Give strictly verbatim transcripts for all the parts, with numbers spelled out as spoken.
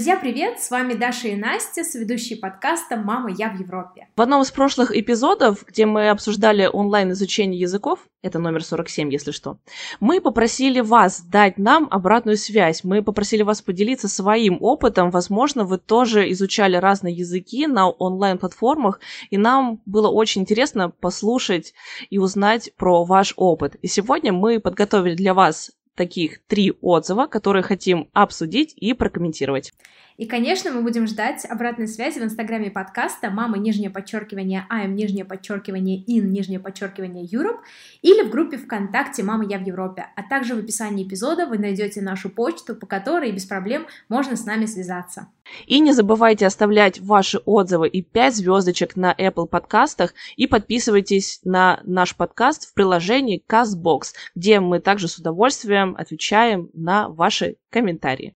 Друзья, привет! С вами Даша и Настя, соведущие подкаста «Мама, я в Европе». В одном из прошлых эпизодов, где мы обсуждали онлайн-изучение языков, это номер сорок семь, если что, мы попросили вас дать нам обратную связь, мы попросили вас поделиться своим опытом, возможно, вы тоже изучали разные языки на онлайн-платформах, и нам было очень интересно послушать и узнать про ваш опыт. И сегодня мы подготовили для вас таких три отзыва, которые хотим обсудить и прокомментировать. И, конечно, мы будем ждать обратной связи в инстаграме подкаста «Мама, нижнее подчеркивание, АМ, нижнее подчеркивание, ин, нижнее подчеркивание, Europe» или в группе ВКонтакте «Мама, я в Европе». А также в описании эпизода вы найдете нашу почту, по которой без проблем можно с нами связаться. И не забывайте оставлять ваши отзывы и пять звездочек на Apple подкастах и подписывайтесь на наш подкаст в приложении CastBox, где мы также с удовольствием отвечаем на ваши комментарии.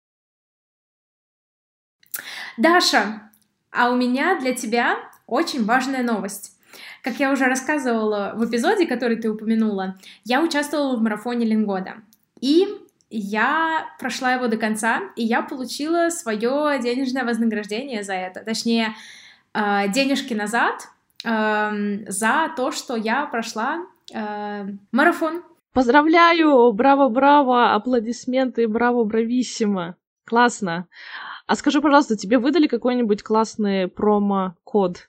Даша, а у меня для тебя очень важная новость. Как я уже рассказывала в эпизоде, который ты упомянула, я участвовала в марафоне Lingoda. И я прошла его до конца, и я получила свое денежное вознаграждение за это. Точнее, денежки назад за то, что я прошла марафон. Поздравляю! Браво-браво! Аплодисменты! Браво-брависсимо! Классно! А скажи, пожалуйста, тебе выдали какой-нибудь классный промо-код?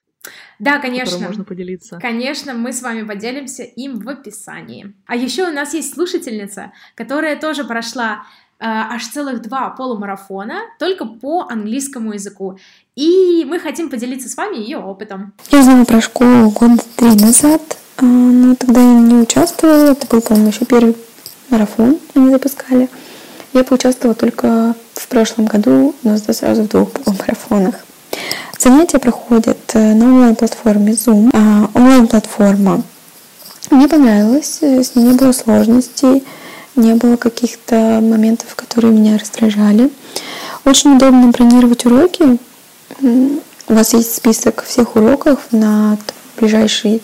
Да, конечно. Которым можно поделиться. Конечно, мы с вами поделимся им в описании. А еще у нас есть слушательница, которая тоже прошла э, аж целых два полумарафона, только по английскому языку. И мы хотим поделиться с вами ее опытом. Я знала про школу года три назад, но тогда я не участвовала. Это был, по-моему, еще первый марафон они запускали. Я поучаствовала только в прошлом году, но сразу в двух полумарафонах. Занятия проходят на онлайн-платформе Zoom. А, онлайн-платформа мне понравилась, с ней не было сложностей, не было каких-то моментов, которые меня раздражали. Очень удобно бронировать уроки. У вас есть список всех уроков на ближайший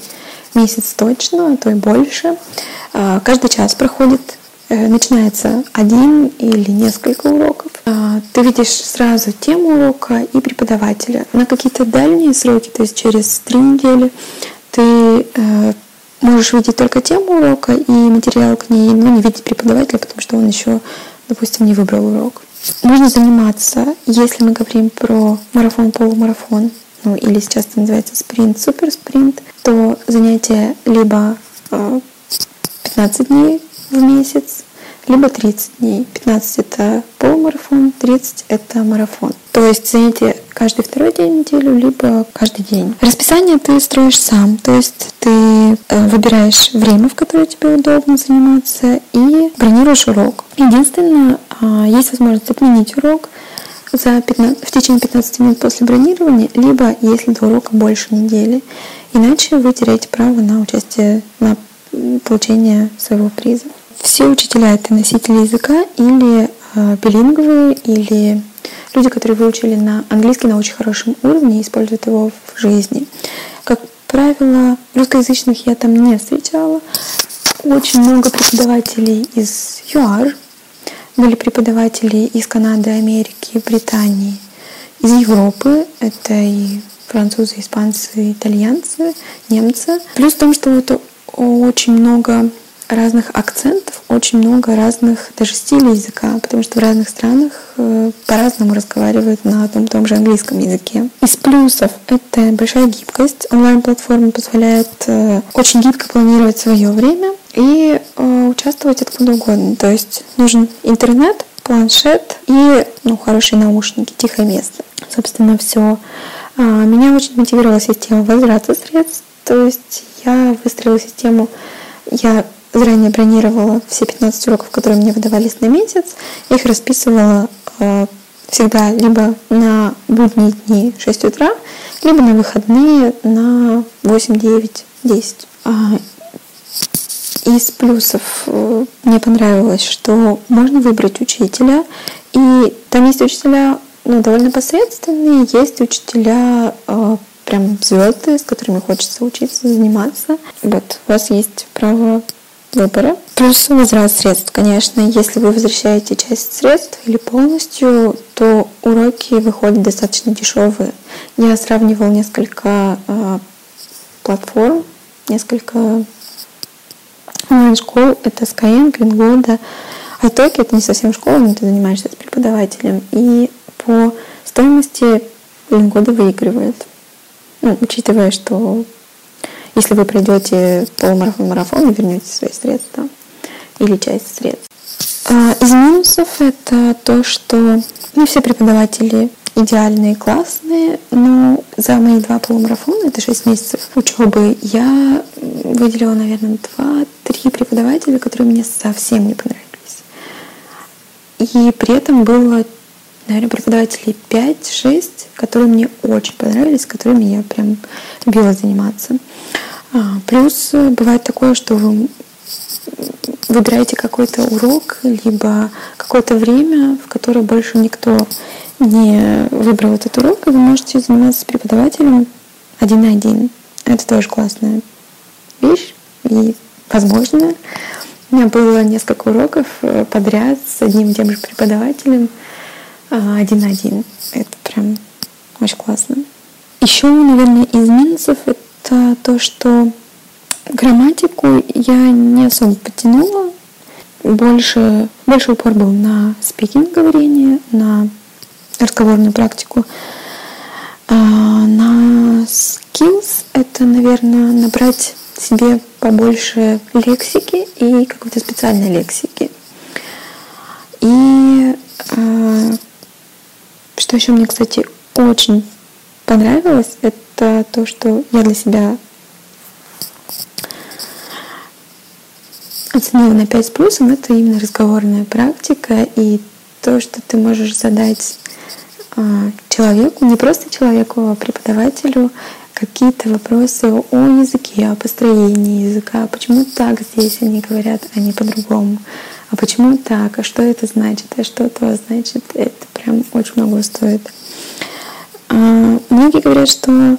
месяц точно, а то и больше. А, каждый час проходит. Начинается один или несколько уроков. Ты видишь сразу тему урока и преподавателя. На какие-то дальние сроки, то есть через три недели, ты можешь видеть только тему урока и материал к ней, но не видеть преподавателя, потому что он еще, допустим, не выбрал урок. Можно заниматься, если мы говорим про марафон, полумарафон, ну или сейчас это называется спринт, суперспринт, то занятия либо пятнадцать дней, в месяц, либо тридцать дней. пятнадцать это полумарафон, тридцать это марафон. То есть занятия каждый второй день в неделю, либо каждый день. Расписание ты строишь сам, то есть ты выбираешь время, в которое тебе удобно заниматься, и бронируешь урок. Единственное, есть возможность отменить урок за пятнадцать, в течение пятнадцати минут после бронирования, либо если до урока больше недели. Иначе вы теряете право на участие, на получение своего приза. Все учителя — это носители языка или э, билингвы, или люди, которые выучили на английский на очень хорошем уровне и используют его в жизни. Как правило, русскоязычных я там не встречала. Очень много преподавателей из ЮАР, были преподаватели из Канады, Америки, Британии, из Европы. Это и французы, испанцы, итальянцы, немцы. Плюс в том, что это очень много разных акцентов, очень много разных даже стилей языка, потому что в разных странах по-разному разговаривают на одном и том же английском языке. Из плюсов — это большая гибкость. Онлайн-платформа позволяет очень гибко планировать свое время и участвовать откуда угодно. То есть нужен интернет, планшет и ну, хорошие наушники, тихое место. Собственно, все. Меня очень мотивировала система возврата средств. То есть я выстроила систему, я заранее бронировала все пятнадцать уроков, которые мне выдавались на месяц, я их расписывала э, всегда либо на будние дни шесть утра, либо на выходные на восемь, девять, десять. А из плюсов э, мне понравилось, что можно выбрать учителя, и там есть учителя ну, довольно посредственные, есть учителя э, прям звезды, с которыми хочется учиться, заниматься. Вот, у вас есть право выбора. Плюс возврат средств. Конечно, если вы возвращаете часть средств или полностью, то уроки выходят достаточно дешевые. Я сравнивала несколько э, платформ, несколько онлайн-школ. Это Skyeng, Lingoda, Italki. Это не совсем школа, но ты занимаешься с преподавателем. И по стоимости Lingoda выигрывает. Ну, учитывая, что если вы пройдете полумарафон-марафон и вернете свои средства или часть средств. Из минусов это то, что не все преподаватели идеальные, классные, но за мои два полумарафона, это шесть месяцев учебы, я выделила, наверное, два-три преподавателя, которые мне совсем не понравились. И при этом было, наверное, преподавателей пять-шесть, которые мне очень понравились, с которыми я прям любила заниматься. Плюс бывает такое, что вы выбираете какой-то урок, либо какое-то время, в которое больше никто не выбрал этот урок, и вы можете заниматься с преподавателем один на один. Это тоже классная вещь и возможно. У меня было несколько уроков подряд с одним и тем же преподавателем один на один. Это прям очень классно. Еще, наверное, из минусов это то, что грамматику я не особо потянула. Больше, больше упор был на спикинг говорение, на разговорную практику. А на skills это, наверное, набрать себе побольше лексики и какой-то специальной лексики. И а, что еще мне, кстати, очень понравилось, это Это то, что я для себя оценила на пять с плюсом, это именно разговорная практика и то, что ты можешь задать э, человеку, не просто человеку, а преподавателю, какие-то вопросы о языке, о построении языка, почему так здесь они говорят, а не по-другому, а почему так, а что это значит, а что то значит, это прям очень много стоит. Многие говорят, что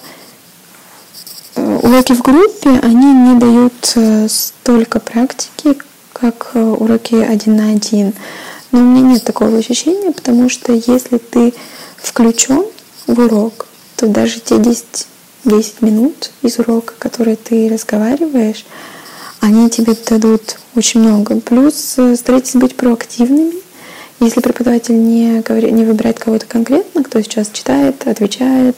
уроки в группе, они не дают столько практики, как уроки один на один. Но у меня нет такого ощущения, потому что если ты включен в урок, то даже те десять минут из урока, которые ты разговариваешь, они тебе дадут очень много. Плюс старайтесь быть проактивными. Если преподаватель не, говорит, не выбирает кого-то конкретно, кто сейчас читает, отвечает,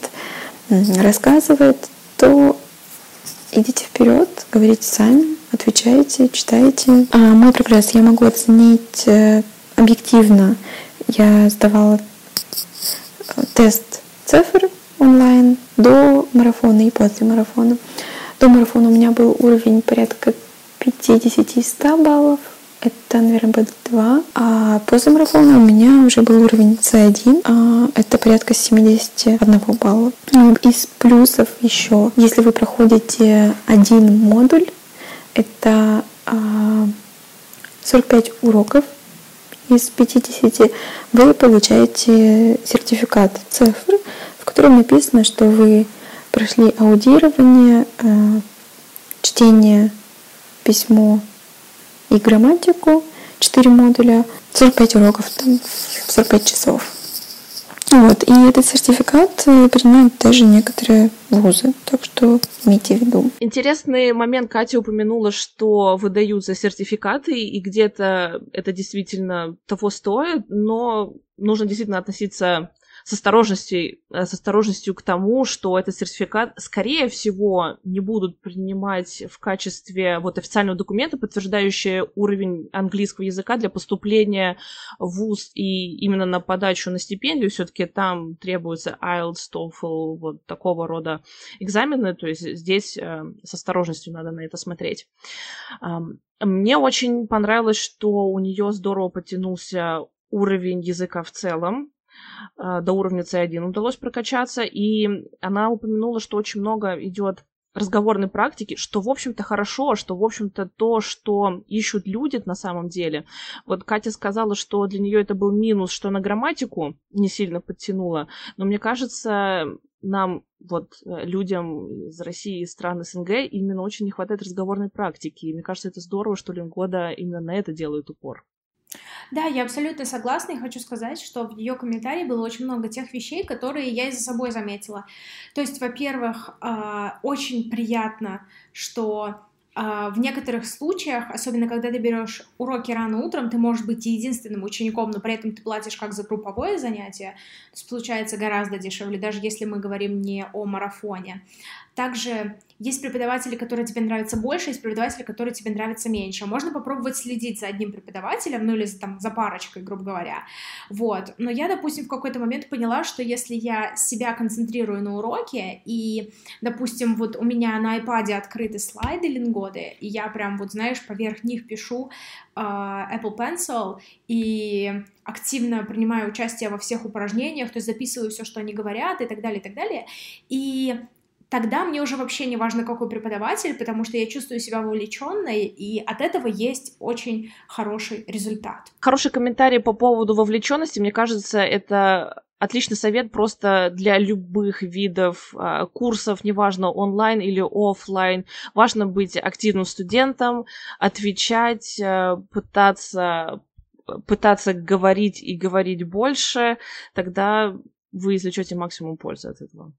рассказывает, то идите вперед, говорите сами, отвечайте, читайте. А мой прогресс я могу оценить объективно. Я сдавала тест цифр онлайн до марафона и после марафона. До марафона у меня был уровень порядка пятьдесят-сто баллов. Это, наверное, би два. А после марафона у меня уже был уровень си один. Это порядка семьдесят один балл. Из плюсов еще. Если вы проходите один модуль, это сорок пять уроков из пятидесяти, вы получаете сертификат цифр, в котором написано, что вы прошли аудирование, чтение, письмо, и грамматику, четыре модуля, сорок пять уроков, там, сорок пять часов. Вот. И этот сертификат принимают даже некоторые вузы, так что имейте в виду. Интересный момент. Катя упомянула, что выдают за сертификаты, и где-то это действительно того стоит, но нужно действительно относиться с осторожностью, с осторожностью к тому, что этот сертификат, скорее всего, не будут принимать в качестве вот, официального документа, подтверждающего уровень английского языка для поступления в вуз и именно на подачу на стипендию. Все-таки там требуется айлтс, тофл, вот такого рода экзамены. То есть здесь э, с осторожностью надо на это смотреть. Мне очень понравилось, что у нее здорово потянулся уровень языка в целом. До уровня си один удалось прокачаться, и она упомянула, что очень много идет разговорной практики, что, в общем-то, хорошо, что, в общем-то, то, что ищут люди на самом деле. Вот Катя сказала, что для нее это был минус, что она грамматику не сильно подтянула, но мне кажется, нам, вот, людям из России и стран СНГ, именно очень не хватает разговорной практики. И мне кажется, это здорово, что Lingoda именно на это делает упор. Да, я абсолютно согласна и хочу сказать, что в ее комментарии было очень много тех вещей, которые я и за собой заметила. То есть, во-первых, очень приятно, что в некоторых случаях, особенно когда ты берешь уроки рано утром, ты можешь быть единственным учеником, но при этом ты платишь как за групповое занятие, то есть получается гораздо дешевле, даже если мы говорим не о марафоне. Также есть преподаватели, которые тебе нравятся больше, есть преподаватели, которые тебе нравятся меньше. Можно попробовать следить за одним преподавателем, ну или там, за парочкой, грубо говоря. Вот. Но я, допустим, в какой-то момент поняла, что если я себя концентрирую на уроке, и, допустим, вот у меня на iPad открыты слайды Lingoda, и я прям, вот знаешь, поверх них пишу э, Apple Pencil, и активно принимаю участие во всех упражнениях, то есть записываю все, что они говорят, и так далее, и так далее. И тогда мне уже вообще не важно, какой преподаватель, потому что я чувствую себя вовлеченной, и от этого есть очень хороший результат. Хороший комментарий по поводу вовлеченности, мне кажется, это отличный совет просто для любых видов курсов, неважно, онлайн или офлайн. Важно быть активным студентом, отвечать, пытаться, пытаться говорить и говорить больше, тогда вы извлечете максимум пользы от этого.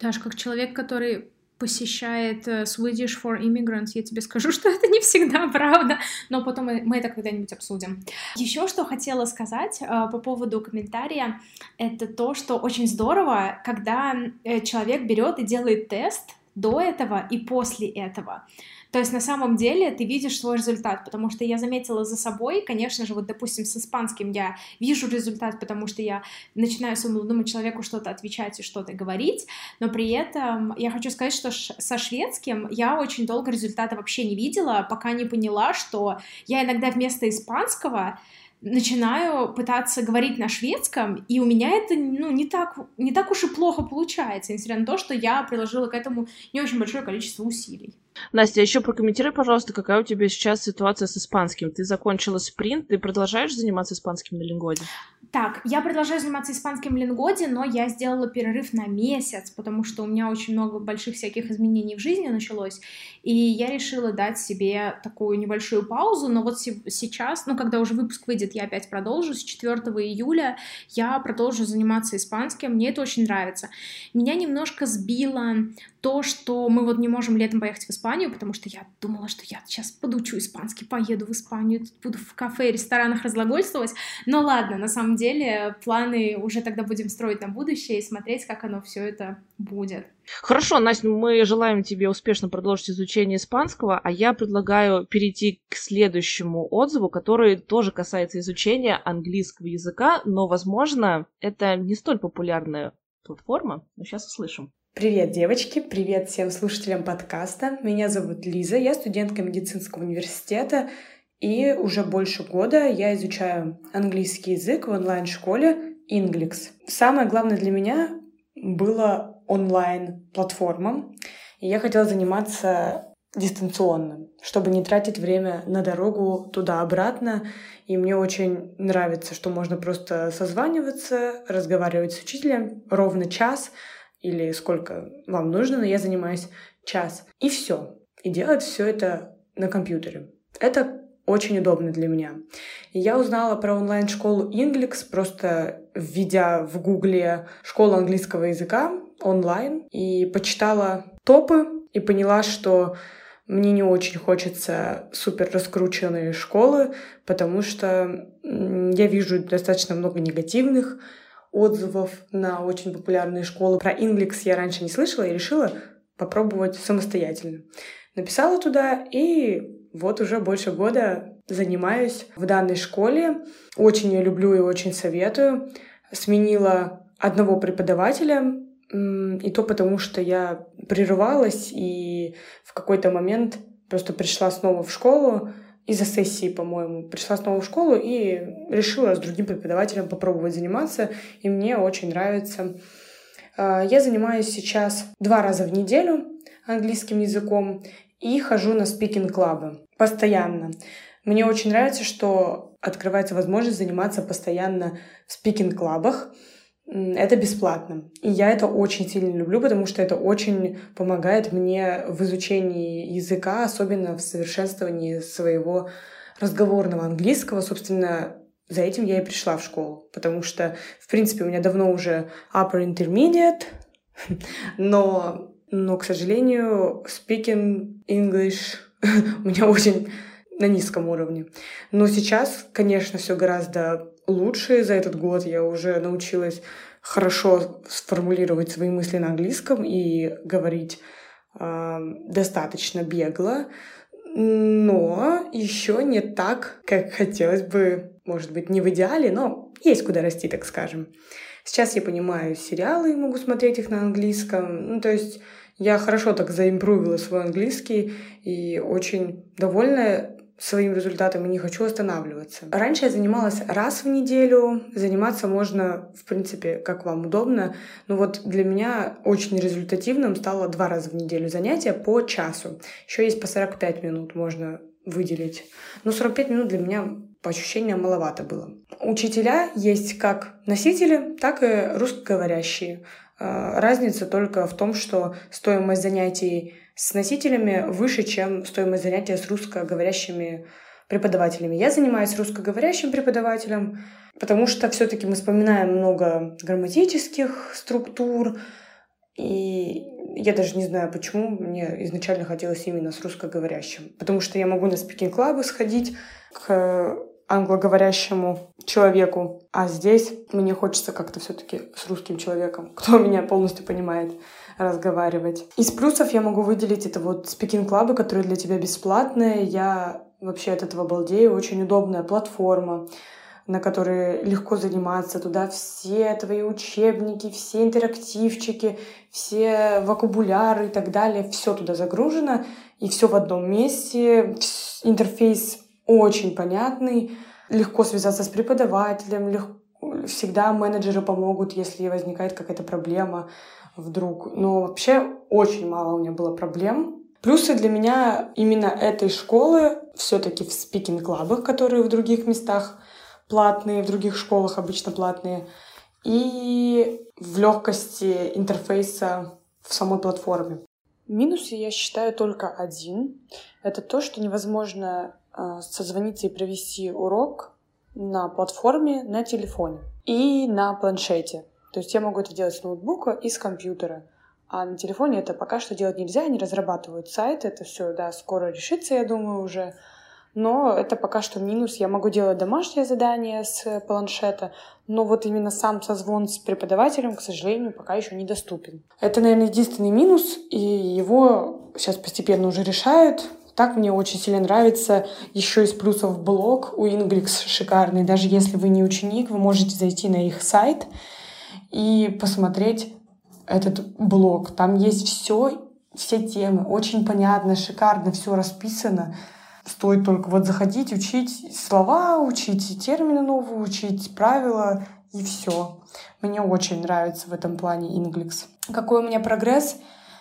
Даже как человек, который посещает Swedish for Immigrants, я тебе скажу, что это не всегда правда, но потом мы это когда-нибудь обсудим. Еще что хотела сказать по поводу комментария, это то, что очень здорово, когда человек берет и делает тест до этого и после этого. То есть на самом деле ты видишь свой результат, потому что я заметила за собой, конечно же, вот, допустим, с испанским я вижу результат, потому что я начинаю своему молодому человеку что-то отвечать и что-то говорить, но при этом я хочу сказать, что ш- со шведским я очень долго результата вообще не видела, пока не поняла, что я иногда вместо испанского начинаю пытаться говорить на шведском, и у меня это, ну, не так, не так уж и плохо получается, несмотря на то, что я приложила к этому не очень большое количество усилий. Настя, еще прокомментируй, пожалуйста, какая у тебя сейчас ситуация с испанским? Ты закончила спринт, ты продолжаешь заниматься испанским на Lingoda? Так, я продолжаю заниматься испанским на Lingoda, но я сделала перерыв на месяц, потому что у меня очень много больших всяких изменений в жизни началось, и я решила дать себе такую небольшую паузу, но вот се- сейчас, ну, когда уже выпуск выйдет, я опять продолжу, с четвёртого июля я продолжу заниматься испанским, мне это очень нравится. Меня немножко сбило то, что мы вот не можем летом поехать в Испанию, потому что я думала, что я сейчас подучу испанский, поеду в Испанию, буду в кафе и ресторанах разглагольствовать, но ладно, на самом деле планы уже тогда будем строить на будущее и смотреть, как оно все это будет. Хорошо, Настя, мы желаем тебе успешно продолжить изучение испанского, а я предлагаю перейти к следующему отзыву, который тоже касается изучения английского языка, но, возможно, это не столь популярная платформа, но сейчас услышим. Привет, девочки! Привет всем слушателям подкаста! Меня зовут Лиза, я студентка медицинского университета, и уже больше года я изучаю английский язык в онлайн-школе Englex. Самое главное для меня было онлайн-платформам, и я хотела заниматься дистанционно, чтобы не тратить время на дорогу туда-обратно, и мне очень нравится, что можно просто созваниваться, разговаривать с учителем ровно час, или сколько вам нужно, но я занимаюсь час. И все. И делать все это на компьютере. Это очень удобно для меня. И я узнала про онлайн-школу Englex, просто введя в Гугле «школу английского языка онлайн», и почитала топы, и поняла, что мне не очень хочется супер раскрученные школы, потому что я вижу достаточно много негативных отзывов на очень популярные школы. Про Englex я раньше не слышала и решила попробовать самостоятельно. Написала туда, и вот уже больше года занимаюсь в данной школе. Очень ее люблю и очень советую. Сменила одного преподавателя, и то потому, что я прерывалась и в какой-то момент просто пришла снова в школу, из-за сессии, по-моему, пришла снова в школу и решила с другим преподавателем попробовать заниматься, и мне очень нравится. Я занимаюсь сейчас два раза в неделю английским языком и хожу на спикинг-клабы постоянно. Мне очень нравится, что открывается возможность заниматься постоянно в спикинг-клабах. Это бесплатно. И я это очень сильно люблю, потому что это очень помогает мне в изучении языка, особенно в совершенствовании своего разговорного английского. Собственно, за этим я и пришла в школу, потому что, в принципе, у меня давно уже upper intermediate, но, но к сожалению, speaking English у меня очень на низком уровне. Но сейчас, конечно, все гораздо лучше. За этот год я уже научилась хорошо сформулировать свои мысли на английском и говорить э, достаточно бегло, но еще не так, как хотелось бы. Может быть, не в идеале, но есть куда расти, так скажем. Сейчас я понимаю сериалы и могу смотреть их на английском. Ну, то есть я хорошо так заимпрувила свой английский и очень довольна своим результатом и не хочу останавливаться. Раньше я занималась раз в неделю. Заниматься можно, в принципе, как вам удобно. Но вот для меня очень результативным стало два раза в неделю занятия по часу. Еще есть по сорок пять минут можно выделить. Но сорок пять минут для меня по ощущениям маловато было. Учителя есть как носители, так и русскоговорящие. Разница только в том, что стоимость занятий с носителями выше, чем стоимость занятия с русскоговорящими преподавателями. Я занимаюсь русскоговорящим преподавателем, потому что все-таки мы вспоминаем много грамматических структур, и я даже не знаю, почему мне изначально хотелось именно с русскоговорящим, потому что я могу на спикинг-клабы сходить к англоговорящему человеку, а здесь мне хочется как-то все-таки с русским человеком, кто меня полностью понимает, разговаривать. Из плюсов я могу выделить это вот спикинг-клабы, которые для тебя бесплатные. Я вообще от этого балдею. Очень удобная платформа, на которой легко заниматься. Туда все твои учебники, все интерактивчики, все вокабуляры и так далее. Все туда загружено, и все в одном месте. Интерфейс очень понятный. Легко связаться с преподавателем, легко. Всегда менеджеры помогут, если возникает какая-то проблема вдруг. Но вообще очень мало у меня было проблем. Плюсы для меня именно этой школы все-таки в спикинг-клабах, которые в других местах платные, в других школах обычно платные, и в легкости интерфейса в самой платформе. Минусы я считаю только один. Это то, что невозможно созвониться и провести урок на платформе, на телефоне и на планшете. То есть я могу это делать с ноутбука и с компьютера. А на телефоне это пока что делать нельзя, они разрабатывают сайты, это все, да, скоро решится, я думаю, уже. Но это пока что минус. Я могу делать домашнее задание с планшета, но вот именно сам созвон с преподавателем, к сожалению, пока еще недоступен. Это, наверное, единственный минус, и его сейчас постепенно уже решают. Так мне очень сильно нравится. Еще из плюсов блог у Englex шикарный. Даже если вы не ученик, вы можете зайти на их сайт и посмотреть этот блог. Там есть все, все темы. Очень понятно, шикарно все расписано. Стоит только вот заходить, учить слова, учить термины новые, учить правила и все. Мне очень нравится в этом плане Englex. Какой у меня прогресс?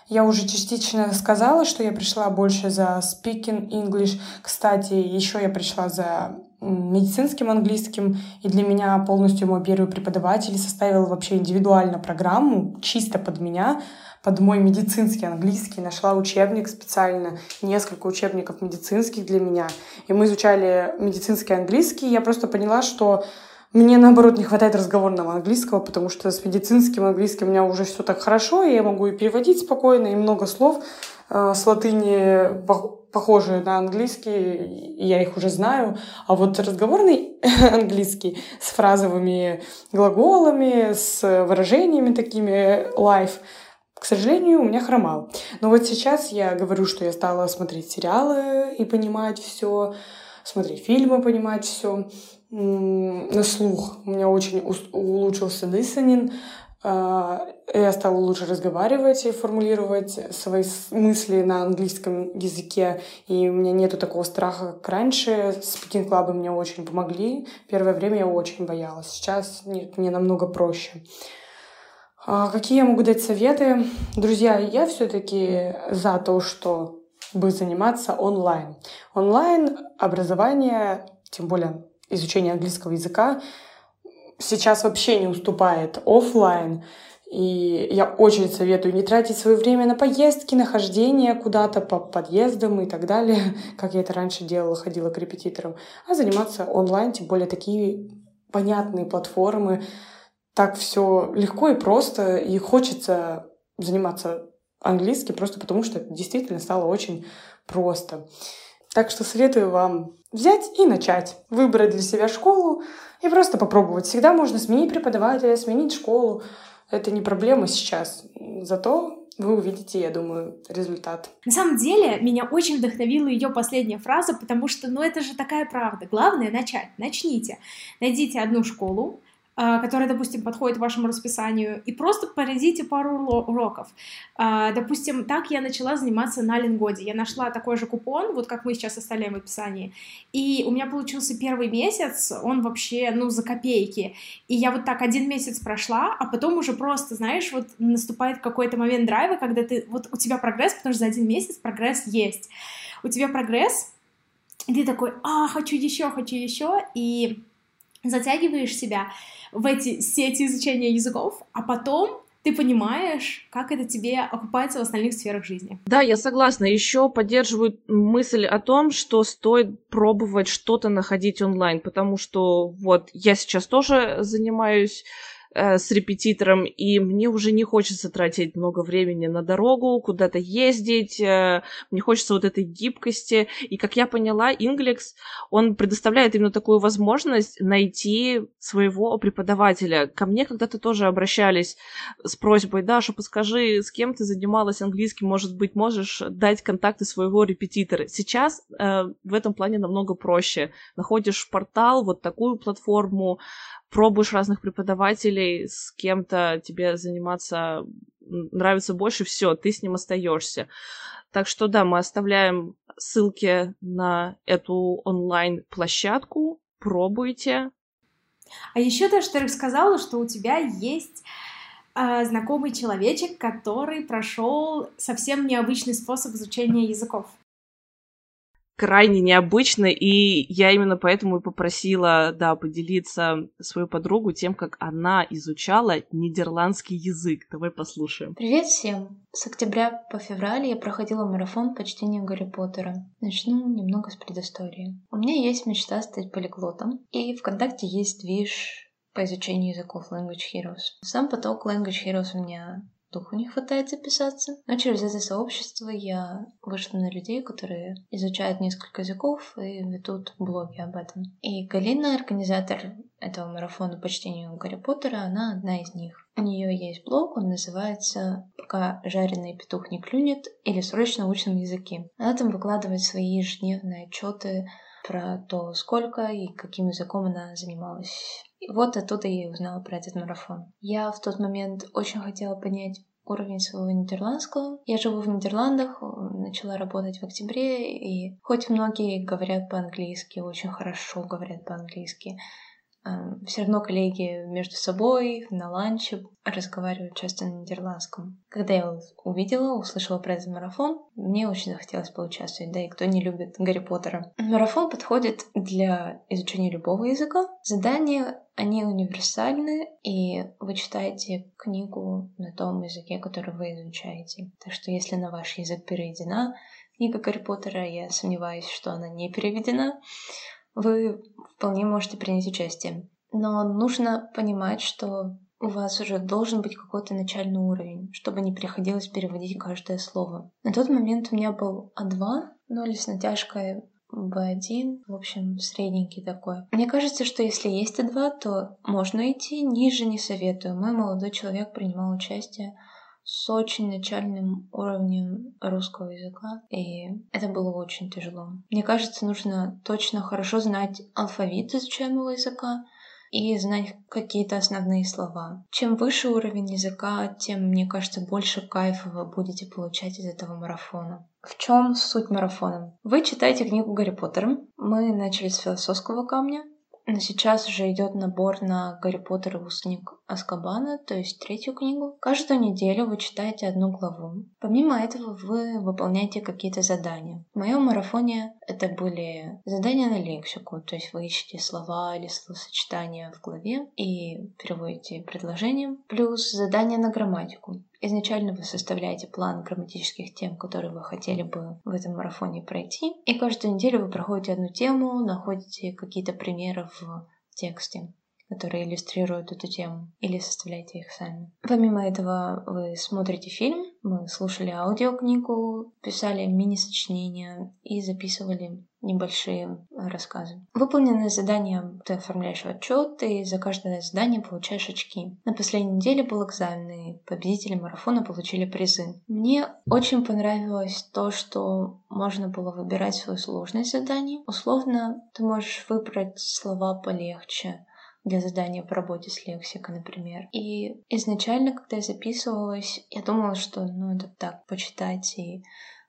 Я уже частично сказала, что я пришла больше за speaking English. Кстати, еще я пришла за медицинским английским, и для меня полностью мой первый преподаватель составил вообще индивидуально программу, чисто под меня, под мой медицинский английский. Нашла учебник специально, несколько учебников медицинских для меня. И мы изучали медицинский английский, и я просто поняла, что мне, наоборот, не хватает разговорного английского, потому что с медицинским английским у меня уже все так хорошо, и я могу и переводить спокойно, и много слов э, с латыни похожие на английский, и я их уже знаю. А вот разговорный английский с фразовыми глаголами, с выражениями такими life, к сожалению, у меня хромал. Но вот сейчас я говорю, что я стала смотреть сериалы и понимать все, смотреть фильмы, понимать все. На слух у меня очень улучшился listening, я стала лучше разговаривать и формулировать свои мысли на английском языке, и у меня нету такого страха, как раньше. Спикинг-клабы мне очень помогли, первое время я очень боялась, сейчас нет, мне намного проще. Какие я могу дать советы? Друзья, я все-таки за то, чтобы заниматься онлайн. Онлайн образование, тем более изучение английского языка сейчас вообще не уступает офлайн. И я очень советую не тратить свое время на поездки, нахождение куда-то по подъездам и так далее, как я это раньше делала, ходила к репетиторам, а заниматься онлайн, тем более такие понятные платформы. Так все легко и просто, и хочется заниматься английским просто потому, что это действительно стало очень просто. Так что советую вам взять и начать, выбрать для себя школу и просто попробовать. Всегда можно сменить преподавателя, сменить школу. Это не проблема сейчас, зато вы увидите, я думаю, результат. На самом деле, меня очень вдохновила ее последняя фраза, потому что, ну, это же такая правда. Главное — начать. Начните. Найдите одну школу, которая, допустим, подходит вашему расписанию, и просто проведите пару уроков. Допустим, так я начала заниматься на Lingoda. Я нашла такой же купон, вот как мы сейчас оставляем в описании, и у меня получился первый месяц, он вообще, ну, за копейки. И я вот так один месяц прошла, а потом уже просто, знаешь, вот наступает какой-то момент драйва, когда ты, вот у тебя прогресс, потому что за один месяц прогресс есть. У тебя прогресс, и ты такой: а, хочу еще, хочу еще, и затягиваешь себя в эти сети изучения языков, а потом ты понимаешь, как это тебе окупается в остальных сферах жизни. Да, я согласна. Еще поддерживаю мысль о том, что стоит пробовать что-то находить онлайн, потому что вот я сейчас тоже занимаюсь э, с репетитором, и мне уже не хочется тратить много времени на дорогу, куда-то ездить, э, мне хочется вот этой гибкости. И, как я поняла, Englex, он предоставляет именно такую возможность найти своего преподавателя. Ко мне когда-то тоже обращались с просьбой: Даша, подскажи, с кем ты занималась английским, может быть, можешь дать контакты своего репетитора. Сейчас э, в этом плане намного проще. Находишь портал, вот такую платформу, пробуешь разных преподавателей, с кем-то тебе заниматься нравится больше, все, ты с ним остаешься. Так что да, мы оставляем ссылки на эту онлайн-площадку. Пробуйте. А еще ты, что я сказала, что у тебя есть э, знакомый человечек, который прошел совсем необычный способ изучения языков. Крайне необычно, и я именно поэтому и попросила, да, поделиться свою подругу тем, как она изучала нидерландский язык. Давай послушаем. Привет всем! С октября по февраль я проходила марафон по чтению Гарри Поттера. Начну немного с предыстории. У меня есть мечта стать полиглотом, и ВКонтакте есть движ по изучению языков Language Heroes. Сам поток Language Heroes у меня... духу не хватает записаться. Но через это сообщество я вышла на людей, которые изучают несколько языков и ведут блоги об этом. И Галина, организатор этого марафона по чтению Гарри Поттера, она одна из них. У нее есть блог, он называется «Пока жареный петух не клюнет» или «Срочно научим языку». Она там выкладывает свои ежедневные отчеты про то, сколько и каким языком она занималась. И вот оттуда я и узнала про этот марафон. Я в тот момент очень хотела понять уровень своего нидерландского. Я живу в Нидерландах, начала работать в октябре, и хоть многие говорят по-английски, очень хорошо говорят по-английски, все равно коллеги между собой на ланче разговаривают часто на нидерландском. Когда я увидела, услышала про этот марафон, мне очень захотелось поучаствовать, да и кто не любит Гарри Поттера. Марафон подходит для изучения любого языка. Задания, они универсальны, и вы читаете книгу на том языке, который вы изучаете. Так что если на ваш язык переведена книга Гарри Поттера, я сомневаюсь, что она не переведена, вы вполне можете принять участие. Но нужно понимать, что у вас уже должен быть какой-то начальный уровень, чтобы не приходилось переводить каждое слово. На тот момент у меня был а два, но с натяжкой бэ один, в общем, средненький такой. Мне кажется, что если есть а два, то можно идти, ниже не советую. Мой молодой человек принимал участие с очень начальным уровнем русского языка, и это было очень тяжело. Мне кажется, нужно точно хорошо знать алфавит изучаемого языка и знать какие-то основные слова. Чем выше уровень языка, тем, мне кажется, больше кайфа вы будете получать из этого марафона. В чем суть марафона? Вы читаете книгу Гарри Поттера. Мы начали с философского камня. Сейчас уже идет набор на Гарри Поттер и узник Азкабана, то есть третью книгу. Каждую неделю вы читаете одну главу. Помимо этого вы выполняете какие-то задания. В моем марафоне это были задания на лексику, то есть вы ищете слова или словосочетания в главе и переводите предложение, плюс задания на грамматику. Изначально вы составляете план грамматических тем, которые вы хотели бы в этом марафоне пройти. И каждую неделю вы проходите одну тему, находите какие-то примеры в тексте, которые иллюстрируют эту тему, или составляете их сами. Помимо этого вы смотрите фильм, мы слушали аудиокнигу, писали мини-сочинения и записывали небольшие рассказы. Выполненные задания ты оформляешь в отчет, и за каждое задание получаешь очки. На последней неделе был экзамен, и победители марафона получили призы. Мне очень понравилось то, что можно было выбирать свою сложность заданий. Условно, ты можешь выбрать слова полегче для задания по работе с лексикой, например. И изначально, когда я записывалась, я думала, что ну это так, почитать и,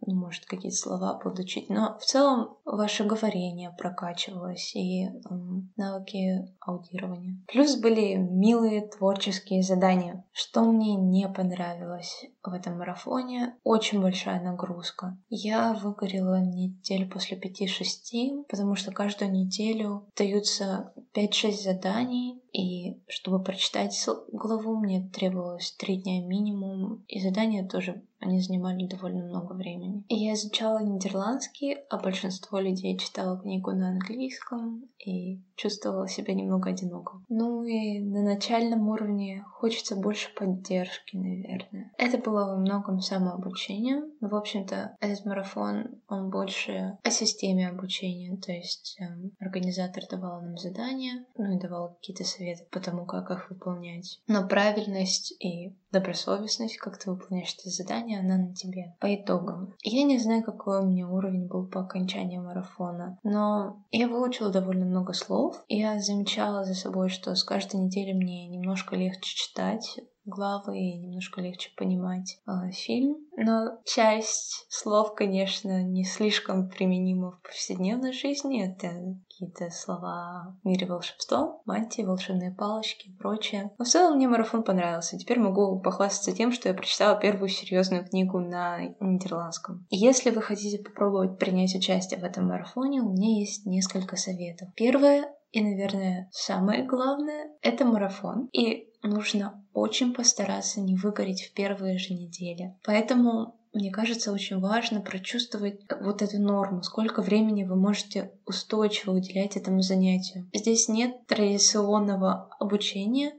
ну, может, какие-то слова подучить. Но в целом ваше говорение прокачивалось и эм, навыки аудирования. Плюс были милые творческие задания. Что мне не понравилось в этом марафоне? Очень большая нагрузка. Я выгорела неделю после пяти-шести, потому что каждую неделю даются пять-шесть заданий. И чтобы прочитать главу, мне требовалось три дня минимум. И задания тоже, они занимали довольно много времени. И я изучала нидерландский, а большинство людей читало книгу на английском и чувствовала себя немного одиноко. Ну и на начальном уровне хочется больше поддержки, наверное. Это было во многом самообучение. Но, в общем-то, этот марафон, он больше о системе обучения. То есть э, организатор давал нам задания, ну и давал какие-то советы по тому, как их выполнять. Но правильность и добросовестность, как ты выполняешь это задание, она на тебе. По итогам. Я не знаю, какой у меня уровень был по окончанию марафона, но я выучила довольно много слов. Я замечала за собой, что с каждой недели мне немножко легче читать главы и немножко легче понимать э, фильм. Но часть слов, конечно, не слишком применима в повседневной жизни. Это какие-то слова в мире волшебства, мантии, волшебные палочки и прочее. Но в целом мне марафон понравился. Теперь могу похвастаться тем, что я прочитала первую серьезную книгу на нидерландском. Если вы хотите попробовать принять участие в этом марафоне, у меня есть несколько советов. Первое и, наверное, самое главное — это марафон. И нужно очень постараться не выгореть в первые же недели. Поэтому, мне кажется, очень важно прочувствовать вот эту норму, сколько времени вы можете устойчиво уделять этому занятию. Здесь нет традиционного обучения,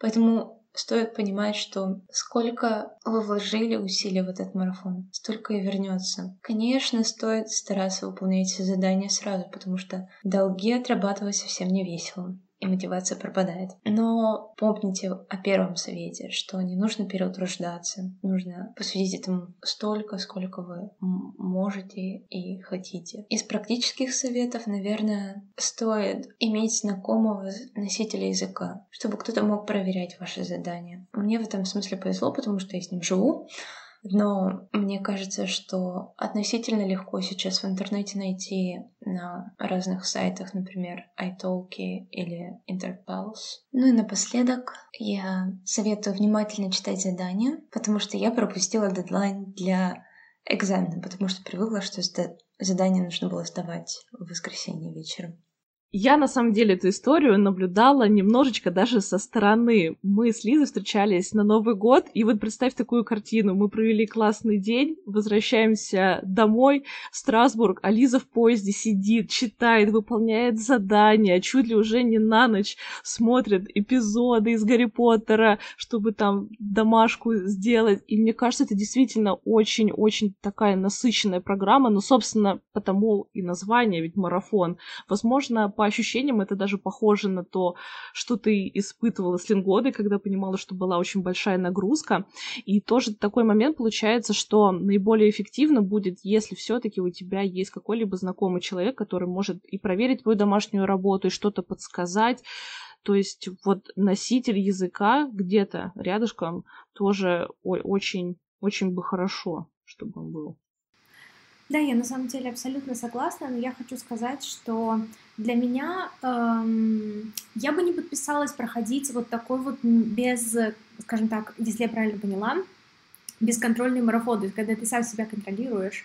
поэтому стоит понимать, что сколько вы вложили усилий в этот марафон, столько и вернется. Конечно, стоит стараться выполнять все задания сразу, потому что долги отрабатывать совсем не весело, и мотивация пропадает. Но помните о первом совете, что не нужно переутруждаться, нужно посвятить этому столько, сколько вы можете и хотите. Из практических советов, наверное, стоит иметь знакомого носителя языка, чтобы кто-то мог проверять ваши задания. Мне в этом смысле повезло, потому что я с ним живу. Но мне кажется, что относительно легко сейчас в интернете найти на разных сайтах, например, Italki или Interpals. Ну и напоследок я советую внимательно читать задания, потому что я пропустила дедлайн для экзамена, потому что привыкла, что задание нужно было сдавать в воскресенье вечером. Я, на самом деле, эту историю наблюдала немножечко даже со стороны. Мы с Лизой встречались на Новый год, и вот представь такую картину. Мы провели классный день, возвращаемся домой в Страсбург, а Лиза в поезде сидит, читает, выполняет задания, чуть ли уже не на ночь смотрит эпизоды из Гарри Поттера, чтобы там домашку сделать. И мне кажется, это действительно очень-очень такая насыщенная программа, но, собственно, потому и название, ведь марафон. Возможно, по ощущениям это даже похоже на то, что ты испытывала с Лингодой, когда понимала, что была очень большая нагрузка. И тоже такой момент получается, что наиболее эффективно будет, если все-таки у тебя есть какой-либо знакомый человек, который может и проверить твою домашнюю работу, и что-то подсказать. То есть вот носитель языка где-то рядышком тоже очень, очень бы хорошо, чтобы он был. Да, я на самом деле абсолютно согласна, но я хочу сказать, что для меня эм, я бы не подписалась проходить вот такой вот без, скажем так, если я правильно поняла, бесконтрольный марафон, то есть когда ты сам себя контролируешь.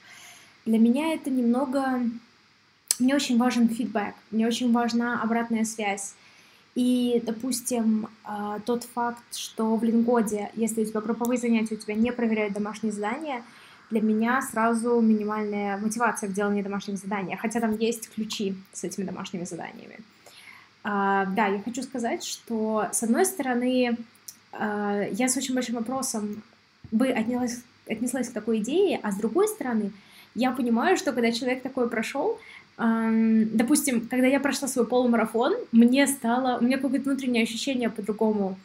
Для меня это немного... Мне очень важен фидбэк, мне очень важна обратная связь. И, допустим, э, тот факт, что в Лингоде, если у тебя групповые занятия, у тебя не проверяют домашние задания, для меня сразу минимальная мотивация в делании домашних заданий, хотя там есть ключи с этими домашними заданиями. А, да, я хочу сказать, что, с одной стороны, а, я с очень большим вопросом бы отнялась, отнеслась к такой идее, а с другой стороны, я понимаю, что когда человек такое прошел, а, допустим, когда я прошла свой полумарафон, мне стало, у меня какое-то внутреннее ощущение по-другому.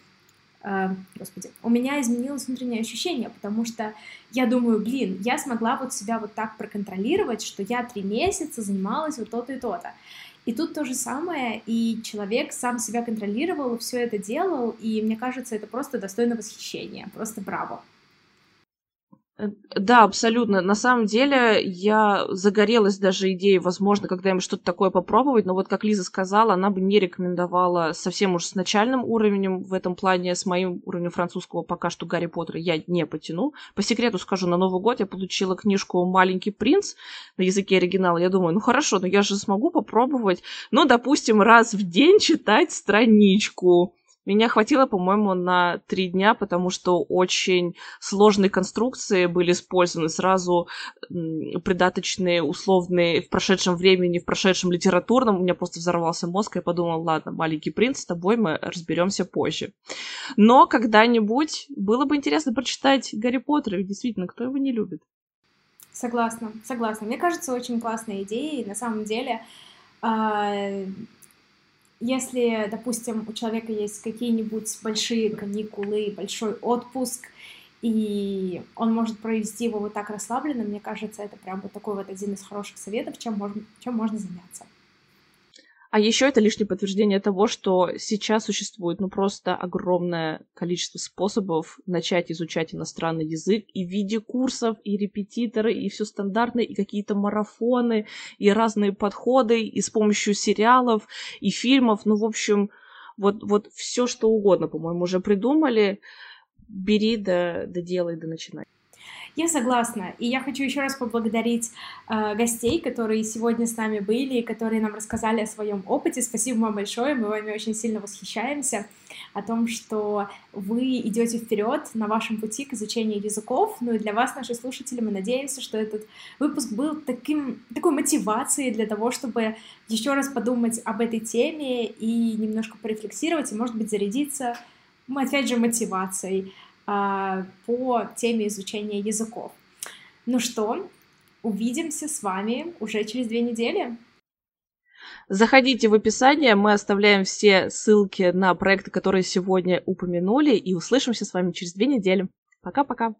Господи, у меня изменилось внутреннее ощущение, потому что я думаю, блин, я смогла вот себя вот так проконтролировать, что я три месяца занималась вот то-то и то-то. И тут то же самое, и человек сам себя контролировал, все это делал, и мне кажется, это просто достойно восхищения, просто браво. Да, абсолютно. На самом деле я загорелась даже идеей, возможно, когда-нибудь что-то такое попробовать, но вот как Лиза сказала, она бы не рекомендовала совсем уж с начальным уровнем в этом плане, с моим уровнем французского пока что Гарри Поттера я не потяну. По секрету скажу, на Новый год я получила книжку «Маленький принц» на языке оригинала. Я думаю, ну хорошо, но я же смогу попробовать, ну, допустим, раз в день читать страничку. Меня хватило, по-моему, на три дня, потому что очень сложные конструкции были использованы, сразу придаточные, условные, в прошедшем времени, в прошедшем литературном. У меня просто взорвался мозг, и я подумала, ладно, «Маленький принц», с тобой мы разберемся позже. Но когда-нибудь было бы интересно прочитать «Гарри Поттера», ведь действительно, кто его не любит? Согласна, согласна. Мне кажется, очень классная идея, и на самом деле... Э- Если, допустим, у человека есть какие-нибудь большие каникулы, большой отпуск, и он может провести его вот так расслабленно, мне кажется, это прям вот такой вот один из хороших советов, чем можно, чем можно заняться. А еще это лишнее подтверждение того, что сейчас существует ну просто огромное количество способов начать изучать иностранный язык и в виде курсов, и репетиторы, и все стандартное, и какие-то марафоны, и разные подходы, и с помощью сериалов, и фильмов. Ну, в общем, вот, вот все, что угодно, по-моему, уже придумали. Бери, да, да делай, да начинай. Я согласна, и я хочу еще раз поблагодарить э, гостей, которые сегодня с нами были, которые нам рассказали о своем опыте. Спасибо вам большое, мы вами очень сильно восхищаемся о том, что вы идете вперед на вашем пути к изучению языков. Ну и для вас, наши слушатели, мы надеемся, что этот выпуск был таким, такой мотивацией для того, чтобы еще раз подумать об этой теме и немножко порефлексировать, и, может быть, зарядиться, ну, опять же, мотивацией по теме изучения языков. Ну что, увидимся с вами уже через две недели. Заходите в описание, мы оставляем все ссылки на проекты, которые сегодня упомянули, и услышимся с вами через две недели. Пока-пока!